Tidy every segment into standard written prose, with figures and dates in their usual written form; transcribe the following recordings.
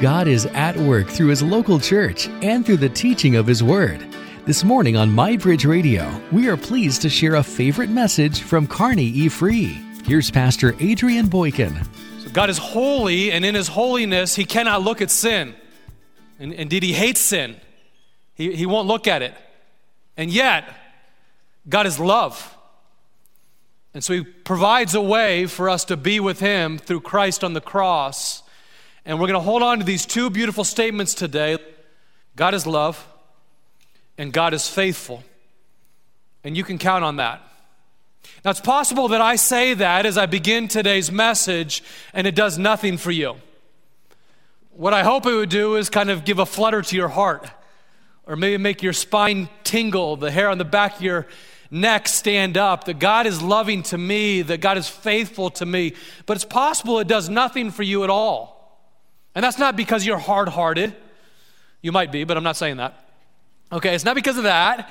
God is at work through His local church and through the teaching of His Word. This morning on MyBridgeRadio, we are pleased to share a favorite message from Kearney E. Free. Here's Pastor Adrian Boykin. So God is holy, and in His holiness, He cannot look at sin. And indeed, He hates sin. He won't look at it. And yet, God is love. And so He provides a way for us to be with Him through Christ on the cross. And we're going to hold on to these two beautiful statements today. God is love, and God is faithful. And you can count on that. Now, it's possible that I say that as I begin today's message, and it does nothing for you. What I hope it would do is kind of give a flutter to your heart, or maybe make your spine tingle, the hair on the back of your neck stand up, that God is loving to me, that God is faithful to me. But it's possible it does nothing for you at all. And that's not because you're hard-hearted. You might be, but I'm not saying that. Okay, it's not because of that.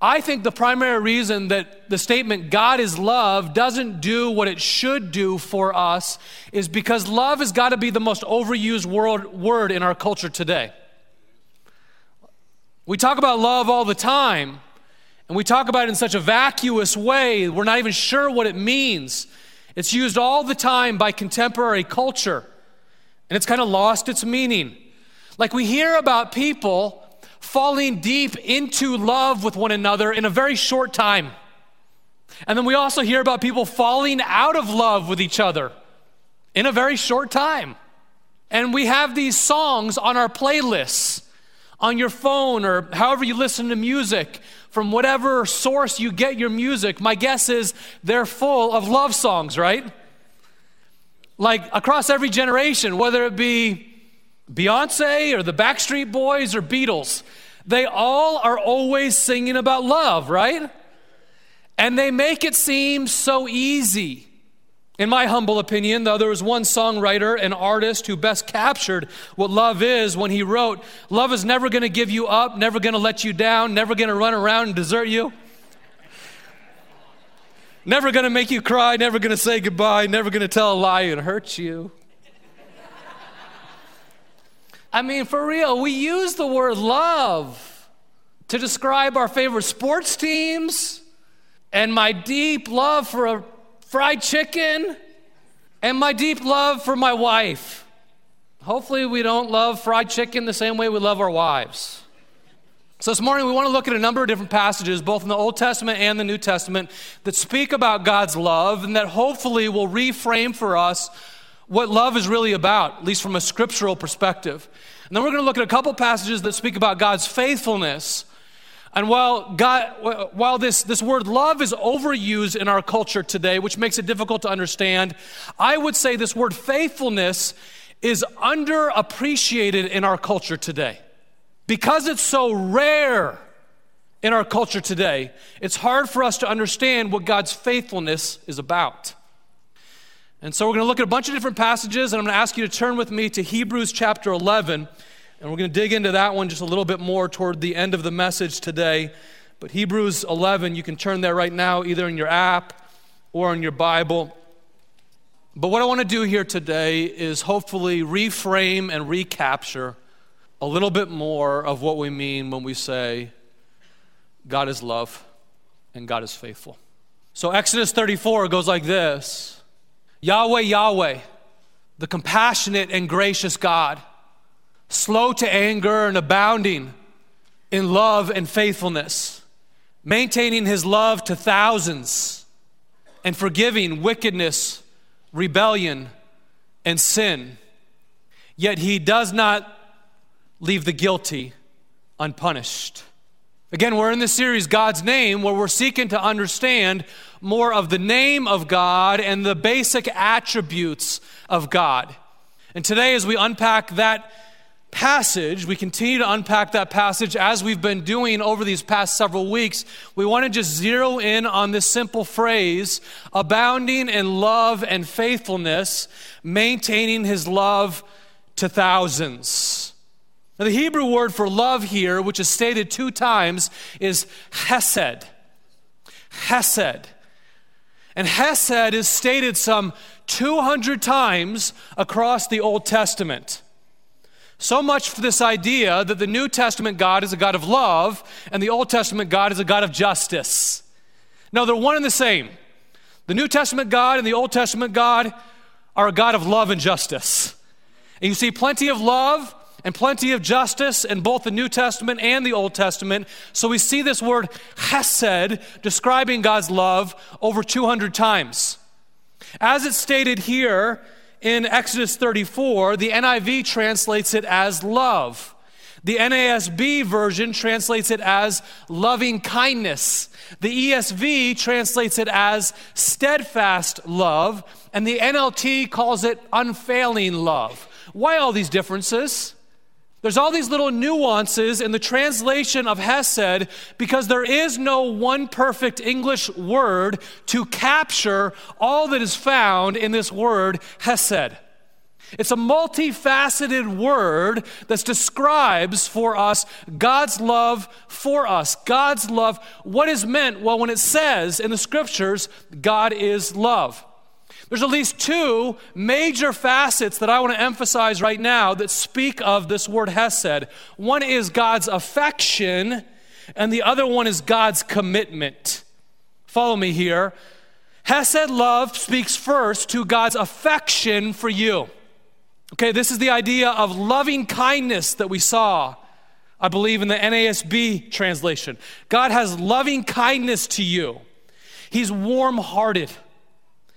I think the primary reason that the statement, God is love, doesn't do what it should do for us is because love has got to be the most overused word in our culture today. We talk about love all the time, and we talk about it in such a vacuous way, we're not even sure what it means. It's used all the time by contemporary culture. And it's kind of lost its meaning. We hear about people falling deep into love with one another in a very short time. And then we also hear about people falling out of love with each other in a very short time. And we have these songs on our playlists, on your phone, or however you listen to music, from whatever source you get your music. My guess is they're full of love songs, right? Across every generation, whether it be Beyonce or the Backstreet Boys or Beatles, they all are always singing about love, right? And they make it seem so easy. In my humble opinion, though, there was one songwriter and artist who best captured what love is when he wrote, "Love is never going to give you up, never going to let you down, never going to run around and desert you. Never going to make you cry, never going to say goodbye, never going to tell a lie and hurt you." I mean, for real, we use the word love to describe our favorite sports teams and my deep love for a fried chicken and my deep love for my wife. Hopefully we don't love fried chicken the same way we love our wives. So this morning we want to look at a number of different passages, both in the Old Testament and the New Testament, that speak about God's love and that hopefully will reframe for us what love is really about, at least from a scriptural perspective. And then we're going to look at a couple passages that speak about God's faithfulness. And while this word love is overused in our culture today, which makes it difficult to understand, I would say this word faithfulness is underappreciated in our culture today. Because it's so rare in our culture today, it's hard for us to understand what God's faithfulness is about. And so we're going to look at a bunch of different passages, and I'm going to ask you to turn with me to Hebrews chapter 11, and we're going to dig into that one just a little bit more toward the end of the message today. But Hebrews 11, you can turn there right now, either in your app or in your Bible. But what I want to do here today is hopefully reframe and recapture a little bit more of what we mean when we say God is love and God is faithful. So Exodus 34 goes like this. Yahweh, Yahweh, the compassionate and gracious God, slow to anger and abounding in love and faithfulness, maintaining His love to thousands and forgiving wickedness, rebellion, and sin. Yet He does not leave the guilty unpunished. Again, we're in this series, God's Name, where we're seeking to understand more of the name of God and the basic attributes of God. And today, as we unpack that passage, we continue to unpack that passage as we've been doing over these past several weeks. We want to just zero in on this simple phrase, abounding in love and faithfulness, maintaining His love to thousands. Now, the Hebrew word for love here, which is stated two times, is hesed. Hesed. And hesed is stated some 200 times across the Old Testament. So much for this idea that the New Testament God is a God of love and the Old Testament God is a God of justice. No, they're one and the same. The New Testament God and the Old Testament God are a God of love and justice. And you see plenty of love and plenty of justice in both the New Testament and the Old Testament. So we see this word hesed describing God's love over 200 times. As it's stated here in Exodus 34, the NIV translates it as love. The NASB version translates it as loving kindness. The ESV translates it as steadfast love. And the NLT calls it unfailing love. Why all these differences? There's all these little nuances in the translation of hesed because there is no one perfect English word to capture all that is found in this word hesed. It's a multifaceted word that describes for us God's love for us. God's love, what is meant? Well, when it says in the scriptures, God is love. There's at least two major facets that I want to emphasize right now that speak of this word hesed. One is God's affection, and the other one is God's commitment. Follow me here. Hesed love speaks first to God's affection for you. Okay, this is the idea of loving kindness that we saw, I believe, in the NASB translation. God has loving kindness to you. He's warm-hearted.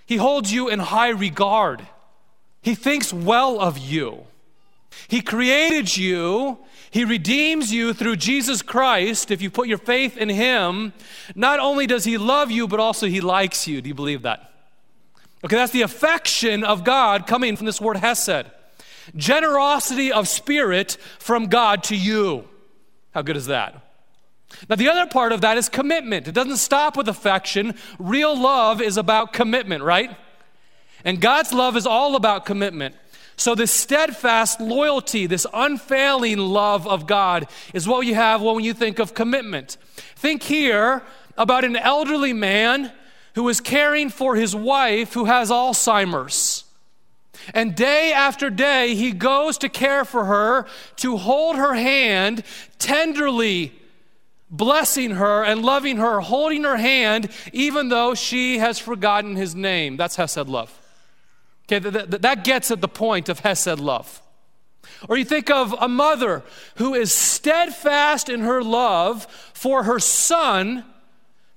He holds you in high regard. He thinks well of you. He created you. He redeems you through Jesus Christ. If you put your faith in him, not only does he love you, but also he likes you. Do you believe that? Okay, that's the affection of God coming from this word hesed. Generosity of spirit from God to you. How good is that? Now, the other part of that is commitment. It doesn't stop with affection. Real love is about commitment, right? And God's love is all about commitment. So this steadfast loyalty, this unfailing love of God is what you have when you think of commitment. Think here about an elderly man who is caring for his wife who has Alzheimer's. And day after day, he goes to care for her, to hold her hand tenderly, blessing her and loving her, holding her hand, even though she has forgotten his name. That's hesed love. Okay, that gets at the point of hesed love. Or you think of a mother who is steadfast in her love for her son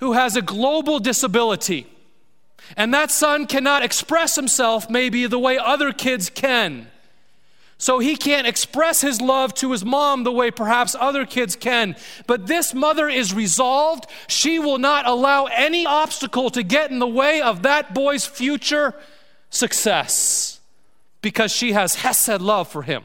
who has a global disability. And that son cannot express himself maybe the way other kids can. So he can't express his love to his mom the way perhaps other kids can. But this mother is resolved. She will not allow any obstacle to get in the way of that boy's future success because she has hesed love for him.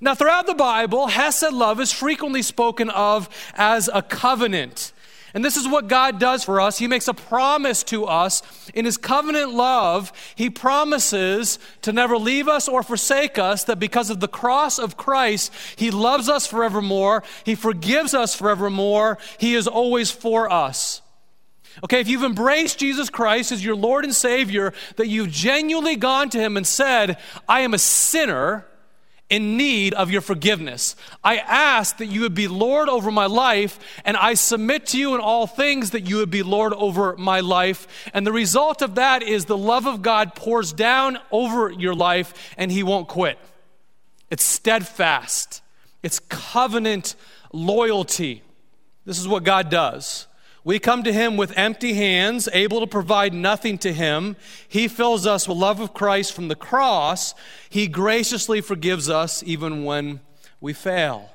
Now, throughout the Bible, hesed love is frequently spoken of as a covenant. And this is what God does for us. He makes a promise to us. In his covenant love, he promises to never leave us or forsake us, that because of the cross of Christ, he loves us forevermore. He forgives us forevermore. He is always for us. Okay, if you've embraced Jesus Christ as your Lord and Savior, that you've genuinely gone to him and said, I am a sinner in need of your forgiveness. I ask that you would be Lord over my life, and I submit to you in all things that you would be Lord over my life. And the result of that is the love of God pours down over your life, and he won't quit. It's steadfast. It's covenant loyalty. This is what God does. We come to him with empty hands, able to provide nothing to him. He fills us with love of Christ from the cross. He graciously forgives us even when we fail.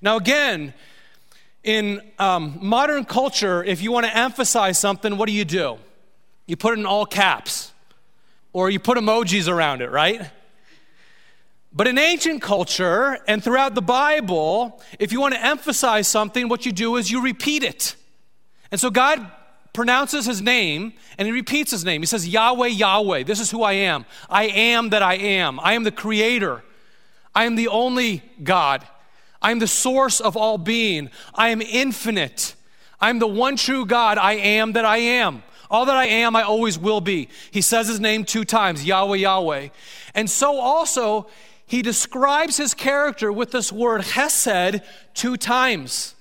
Now again, in modern culture, if you want to emphasize something, what do? You put it in all caps, or you put emojis around it, right? But in ancient culture and throughout the Bible, if you want to emphasize something, what you do is you repeat it. And so God pronounces his name, and he repeats his name. He says, Yahweh, Yahweh, this is who I am. I am that I am. I am the creator. I am the only God. I am the source of all being. I am infinite. I am the one true God. I am that I am. All that I am, I always will be. He says his name 2 times, Yahweh, Yahweh. And so also, he describes his character with this word hesed 2 times.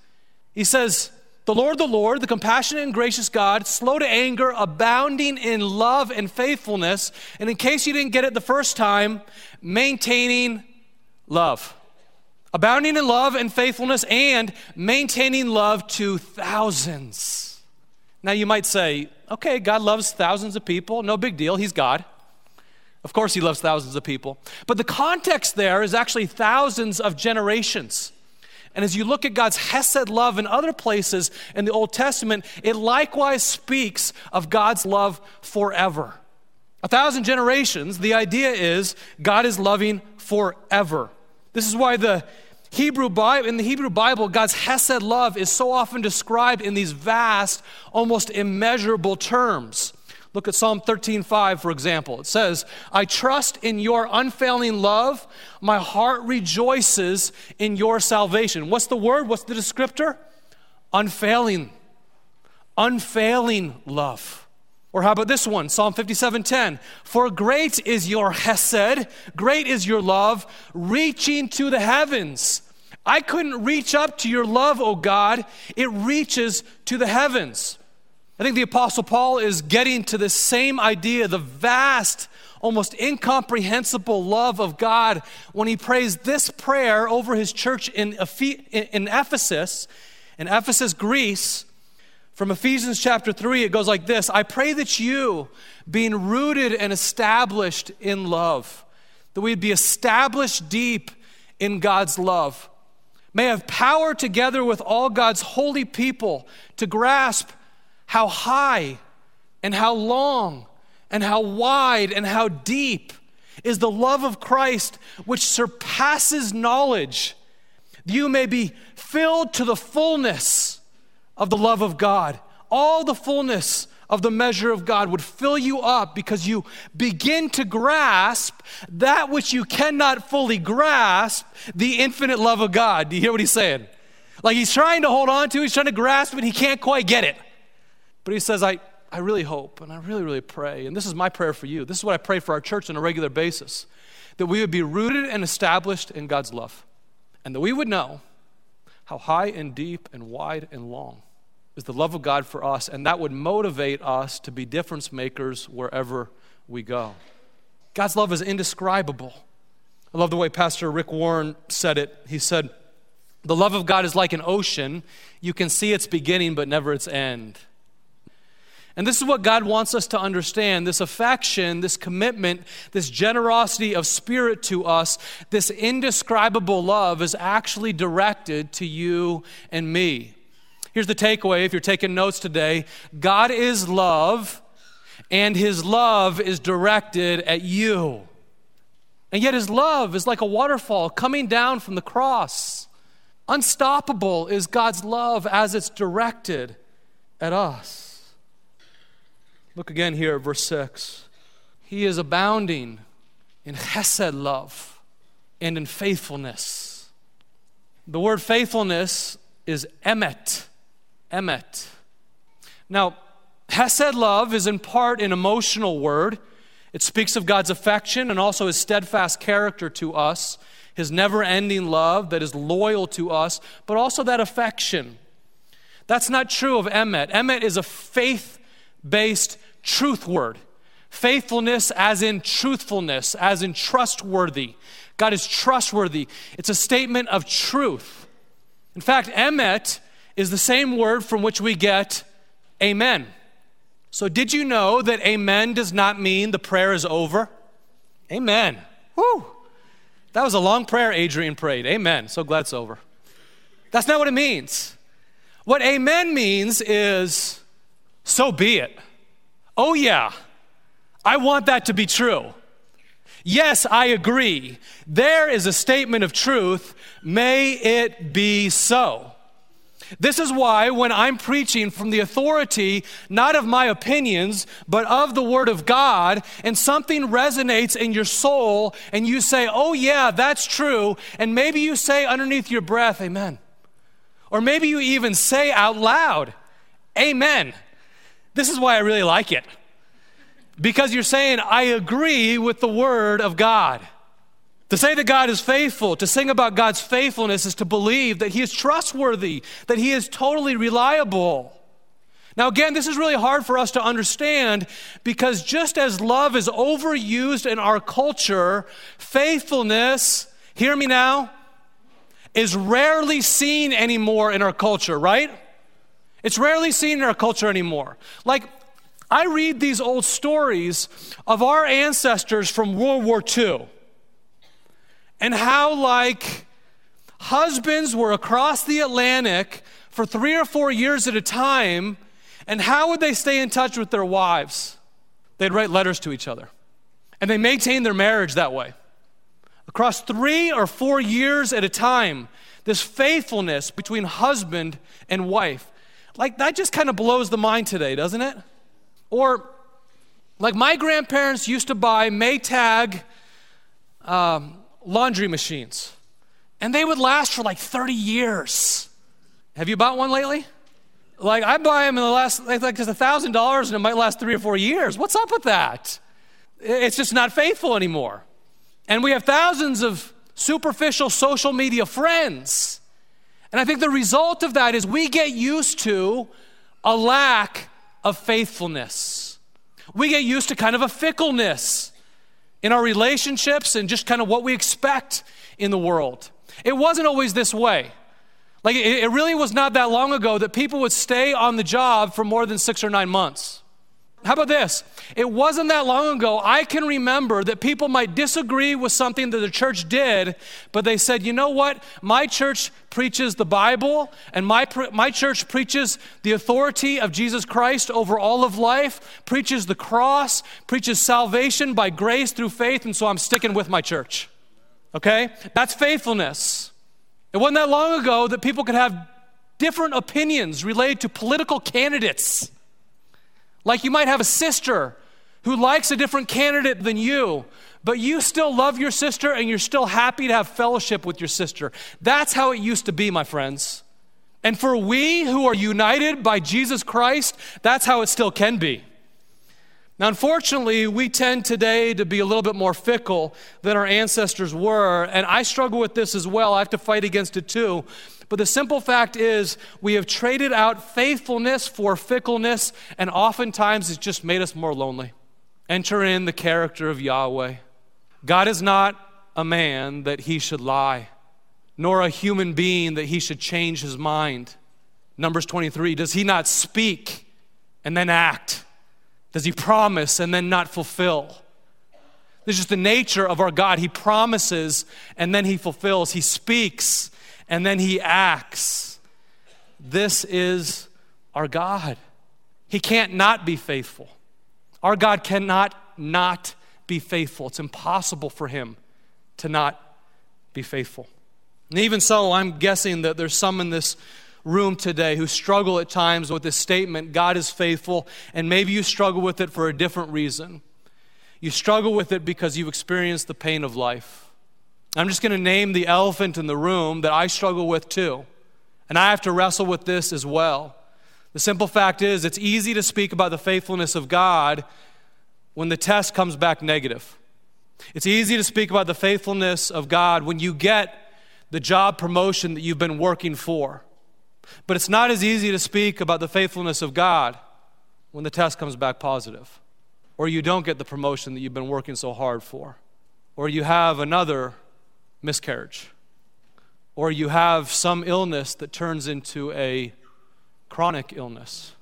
He says, the Lord, the compassionate and gracious God, slow to anger, abounding in love and faithfulness. And in case you didn't get it the first time, maintaining love. Abounding in love and faithfulness and maintaining love to thousands. Now you might say, okay, God loves thousands of people. No big deal. He's God. Of course he loves thousands of people. But the context there is actually thousands of generations. And as you look at God's hesed love in other places in the Old Testament, it likewise speaks of God's love forever. 1,000 generations, the idea is God is loving forever. This is why in the Hebrew Bible, God's hesed love is so often described in these vast, almost immeasurable terms. Look at Psalm 13:5, for example. It says, I trust in your unfailing love. My heart rejoices in your salvation. What's the word? What's the descriptor? Unfailing. Unfailing love. Or how about this one? Psalm 57:10. For great is your hesed, great is your love, reaching to the heavens. I couldn't reach up to your love, O God. It reaches to the heavens. I think the Apostle Paul is getting to the same idea, the vast, almost incomprehensible love of God when he prays this prayer over his church in Ephesus, Greece. From Ephesians chapter 3, it goes like this. I pray that you, being rooted and established in love, that we'd be established deep in God's love, may have power together with all God's holy people to grasp how high and how long and how wide and how deep is the love of Christ, which surpasses knowledge. You may be filled to the fullness of the love of God. All the fullness of the measure of God would fill you up because you begin to grasp that which you cannot fully grasp, the infinite love of God. Do you hear what he's saying? Like he's trying to hold on to, he's trying to grasp it, he can't quite get it. But he says, I really hope and I really, really pray, and this is my prayer for you. This is what I pray for our church on a regular basis, that we would be rooted and established in God's love, and that we would know how high and deep and wide and long is the love of God for us, and that would motivate us to be difference makers wherever we go. God's love is indescribable. I love the way Pastor Rick Warren said it. He said, the love of God is like an ocean. You can see its beginning, but never its end. And this is what God wants us to understand, this affection, this commitment, this generosity of spirit to us, this indescribable love is actually directed to you and me. Here's the takeaway if you're taking notes today. God is love, and his love is directed at you. And yet his love is like a waterfall coming down from the cross. Unstoppable is God's love as it's directed at us. Look again here at verse 6. He is abounding in hesed love and in faithfulness. The word faithfulness is emet. Emet. Now, hesed love is in part an emotional word. It speaks of God's affection and also his steadfast character to us, his never-ending love that is loyal to us, but also that affection. That's not true of emet. Emet is a faith-based truth word. Faithfulness as in truthfulness, as in trustworthy. God is trustworthy. It's a statement of truth. In fact, emet is the same word from which we get amen. So did you know that amen does not mean the prayer is over? Amen. Woo! That was a long prayer Adrian prayed. Amen. So glad it's over. That's not what it means. What amen means is, so be it. Oh yeah, I want that to be true. Yes, I agree. There is a statement of truth. May it be so. This is why when I'm preaching from the authority, not of my opinions, but of the Word of God, and something resonates in your soul, and you say, oh yeah, that's true, and maybe you say underneath your breath, amen. Or maybe you even say out loud, amen. This is why I really like it. Because you're saying, I agree with the word of God. To say that God is faithful, to sing about God's faithfulness is to believe that he is trustworthy, that he is totally reliable. Now again, this is really hard for us to understand because just as love is overused in our culture, faithfulness, hear me now, is rarely seen anymore in our culture, right? It's rarely seen in our culture anymore. Like, I read these old stories of our ancestors from World War II and how, like, husbands were across the Atlantic for 3 or 4 years at a time, and how would they stay in touch with their wives? They'd write letters to each other, and they maintained their marriage that way. Across 3 or 4 years at a time, this faithfulness between husband and wife. Like, that just kind of blows the mind today, doesn't it? Or, like, my grandparents used to buy Maytag laundry machines, and they would last for like 30 years. Have you bought one lately? Like, I buy them in the last, like, it's $1,000, and it might last 3 or 4 years. What's up with that? It's just not faithful anymore. And we have thousands of superficial social media friends. And I think the result of that is we get used to a lack of faithfulness. We get used to kind of a fickleness in our relationships and just kind of what we expect in the world. It wasn't always this way. Like, it really was not that long ago that people would stay on the job for more than 6 or 9 months. How about this? It wasn't that long ago, I can remember that people might disagree with something that the church did, but they said, you know what? My church preaches the Bible, and my church preaches the authority of Jesus Christ over all of life, preaches the cross, preaches salvation by grace through faith, and so I'm sticking with my church. Okay? That's faithfulness. It wasn't that long ago that people could have different opinions related to political candidates. Like, you might have a sister who likes a different candidate than you, but you still love your sister and you're still happy to have fellowship with your sister. That's how it used to be, my friends. And for we who are united by Jesus Christ, that's how it still can be. Now, unfortunately, we tend today to be a little bit more fickle than our ancestors were, and I struggle with this as well. I have to fight against it too. But the simple fact is we have traded out faithfulness for fickleness, and oftentimes it's just made us more lonely. Enter in the character of Yahweh. God is not a man that he should lie, nor a human being that he should change his mind. Numbers 23, does he not speak and then act? Does he promise and then not fulfill? This is just the nature of our God. He promises and then he fulfills. He speaks and then he acts. This is our God. He can't not be faithful. Our God cannot not be faithful. It's impossible for him to not be faithful. And even so, I'm guessing that there's some in this room today who struggle at times with this statement, God is faithful, and maybe you struggle with it for a different reason. You struggle with it because you've experienced the pain of life. I'm just going to name the elephant in the room that I struggle with too, and I have to wrestle with this as well. The simple fact is it's easy to speak about the faithfulness of God when the test comes back negative. It's easy to speak about the faithfulness of God when you get the job promotion that you've been working for. But it's not as easy to speak about the faithfulness of God when the test comes back positive, or you don't get the promotion that you've been working so hard for, or you have another miscarriage, or you have some illness that turns into a chronic illness.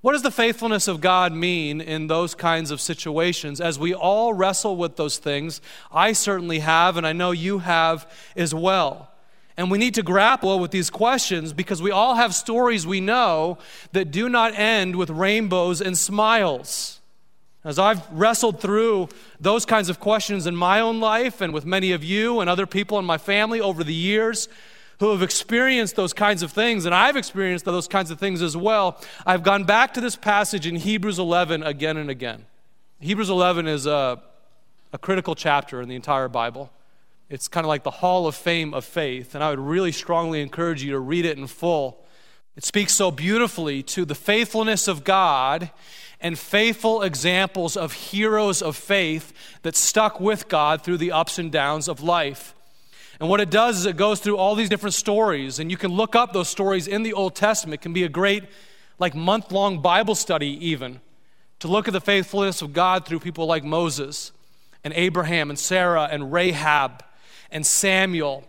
What does the faithfulness of God mean in those kinds of situations? As we all wrestle with those things, I certainly have, and I know you have as well. And we need to grapple with these questions because we all have stories we know that do not end with rainbows and smiles. As I've wrestled through those kinds of questions in my own life and with many of you and other people in my family over the years who have experienced those kinds of things, and I've experienced those kinds of things as well, I've gone back to this passage in Hebrews 11 again and again. Hebrews 11 is a critical chapter in the entire Bible. It's kind of like the Hall of Fame of faith, and I would really strongly encourage you to read it in full. It speaks so beautifully to the faithfulness of God and faithful examples of heroes of faith that stuck with God through the ups and downs of life. And what it does is it goes through all these different stories, and you can look up those stories in the Old Testament. It can be a great, like, month-long Bible study even, to look at the faithfulness of God through people like Moses and Abraham and Sarah and Rahab and Samuel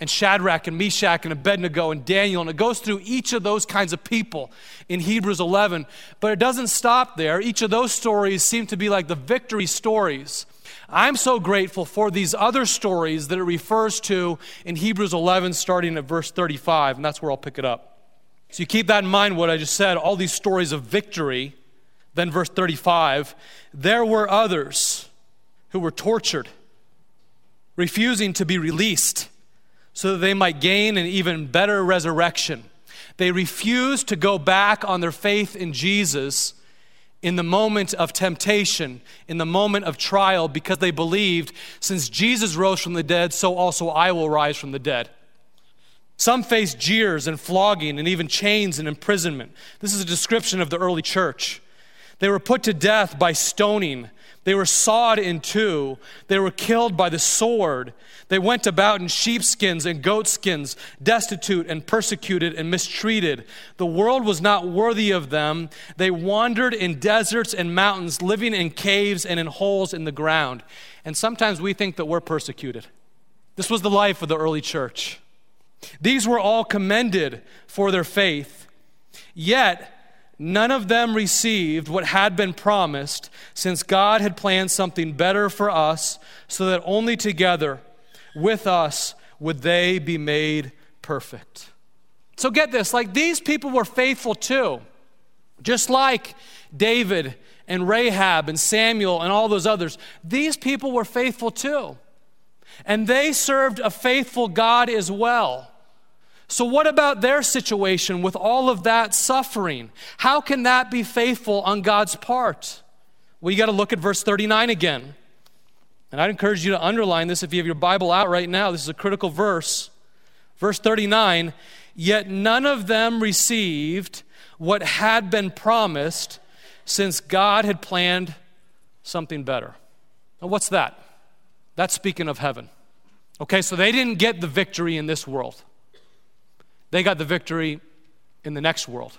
and Shadrach and Meshach and Abednego and Daniel, and it goes through each of those kinds of people in Hebrews 11. But it doesn't stop there. Each of those stories seem to be like the victory stories. I'm so grateful for these other stories that it refers to in Hebrews 11, starting at verse 35, and that's where I'll pick it up. So you keep that in mind, what I just said, all these stories of victory. Then verse 35, there were others who were tortured, refusing to be released, so that they might gain an even better resurrection. They refused to go back on their faith in Jesus in the moment of temptation, in the moment of trial, because they believed, since Jesus rose from the dead, so also I will rise from the dead. Some faced jeers and flogging and even chains and imprisonment. This is a description of the early church. They were put to death by stoning. They were sawed in two. They were killed by the sword. They went about in sheepskins and goatskins, destitute and persecuted and mistreated. The world was not worthy of them. They wandered in deserts and mountains, living in caves and in holes in the ground. And sometimes we think that we're persecuted. This was the life of the early church. These were all commended for their faith. Yet, none of them received what had been promised, since God had planned something better for us, so that only together with us would they be made perfect. So get this, like, these people were faithful too, just like David and Rahab and Samuel and all those others. These people were faithful too, and they served a faithful God as well. So what about their situation with all of that suffering? How can that be faithful on God's part? Well, you got to look at verse 39 again. And I'd encourage you to underline this if you have your Bible out right now. This is a critical verse. Verse 39, yet none of them received what had been promised, since God had planned something better. Now, what's that? That's speaking of heaven. Okay, so they didn't get the victory in this world. They got the victory in the next world.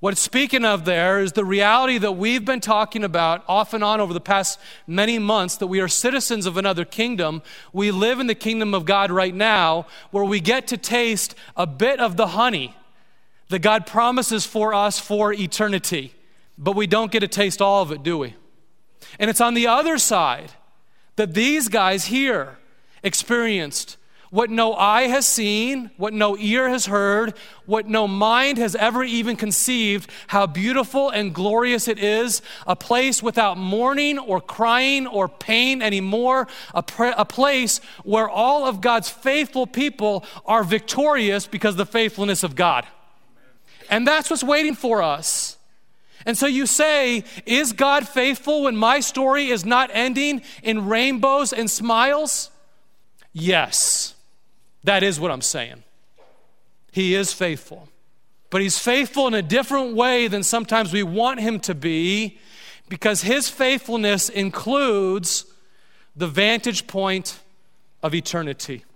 What it's speaking of there is the reality that we've been talking about off and on over the past many months, that we are citizens of another kingdom. We live in the kingdom of God right now, where we get to taste a bit of the honey that God promises for us for eternity. But we don't get to taste all of it, do we? And it's on the other side that these guys here experienced what no eye has seen, what no ear has heard, what no mind has ever even conceived, how beautiful and glorious it is, a place without mourning or crying or pain anymore, a place where all of God's faithful people are victorious because of the faithfulness of God. And that's what's waiting for us. And so you say, is God faithful when my story is not ending in rainbows and smiles? Yes. That is what I'm saying. He is faithful. But he's faithful in a different way than sometimes we want him to be, because his faithfulness includes the vantage point of eternity.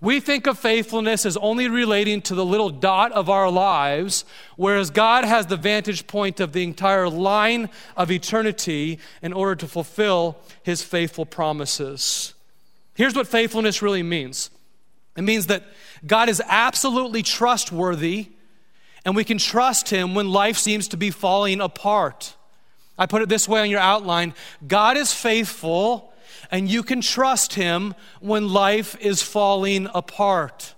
We think of faithfulness as only relating to the little dot of our lives, whereas God has the vantage point of the entire line of eternity in order to fulfill his faithful promises. Here's what faithfulness really means. It means that God is absolutely trustworthy, and we can trust him when life seems to be falling apart. I put it this way on your outline: God is faithful, and you can trust him when life is falling apart.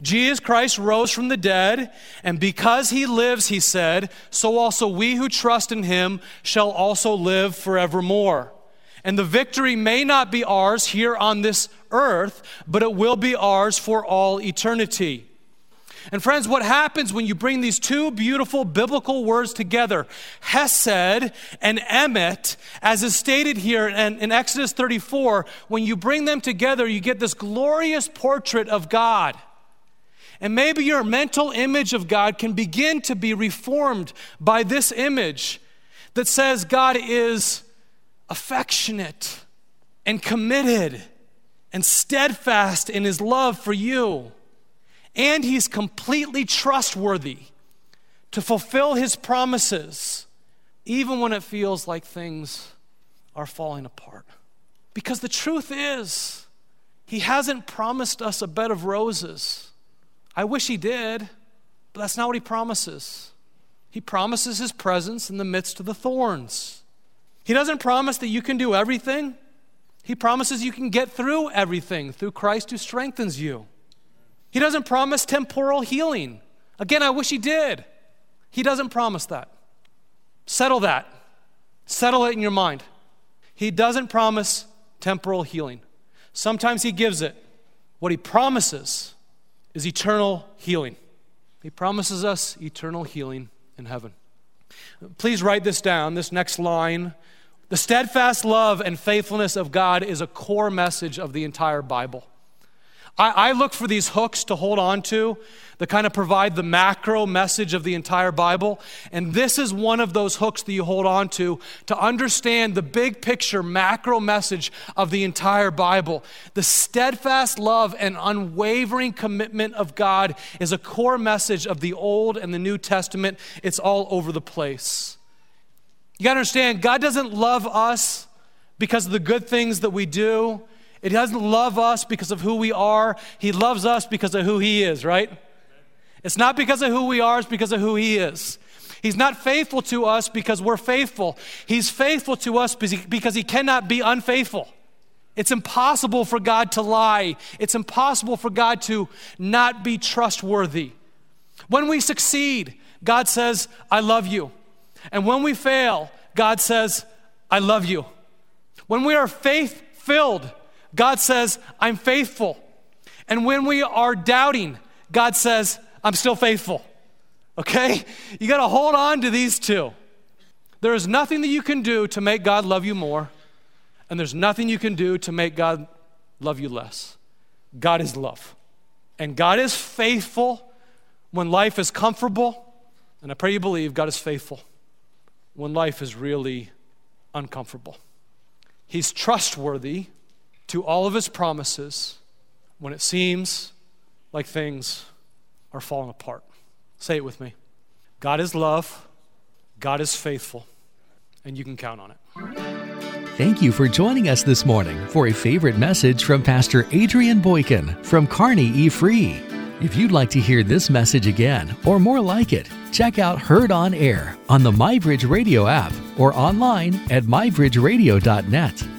Jesus Christ rose from the dead, and because he lives, he said, so also we who trust in him shall also live forevermore. And the victory may not be ours here on this earth, but it will be ours for all eternity. And friends, what happens when you bring these two beautiful biblical words together, hesed and emet, as is stated here in Exodus 34, when you bring them together, you get this glorious portrait of God. And maybe your mental image of God can begin to be reformed by this image that says God is affectionate and committed and steadfast in his love for you. And he's completely trustworthy to fulfill his promises, even when it feels like things are falling apart. Because the truth is, he hasn't promised us a bed of roses. I wish he did, but that's not what he promises. He promises his presence in the midst of the thorns. He doesn't promise that you can do everything. He promises you can get through everything through Christ who strengthens you. He doesn't promise temporal healing. Again, I wish he did. He doesn't promise that. Settle that. Settle it in your mind. He doesn't promise temporal healing. Sometimes he gives it. What he promises is eternal healing. He promises us eternal healing in heaven. Please write this down, this next line. The steadfast love and faithfulness of God is a core message of the entire Bible. I look for these hooks to hold on to that kind of provide the macro message of the entire Bible. And this is one of those hooks that you hold on to understand the big picture macro message of the entire Bible. The steadfast love and unwavering commitment of God is a core message of the Old and the New Testament. It's all over the place. You gotta understand, God doesn't love us because of the good things that we do. It doesn't love us because of who we are. He loves us because of who he is, right? It's not because of who we are, it's because of who he is. He's not faithful to us because we're faithful. He's faithful to us because he cannot be unfaithful. It's impossible for God to lie. It's impossible for God to not be trustworthy. When we succeed, God says, I love you. And when we fail, God says, I love you. When we are faith-filled, God says, I'm faithful. And when we are doubting, God says, I'm still faithful. Okay? You got to hold on to these two. There is nothing that you can do to make God love you more, and there's nothing you can do to make God love you less. God is love. And God is faithful when life is comfortable. And I pray you believe God is faithful when life is really uncomfortable. He's trustworthy to all of his promises when it seems like things are falling apart. Say it with me. God is love, God is faithful, and you can count on it. Thank you for joining us this morning for a favorite message from Pastor Adrian Boykin from Kearney E. Free. If you'd like to hear this message again or more like it, check out Heard on Air on the MyBridge Radio app or online at mybridgeradio.net.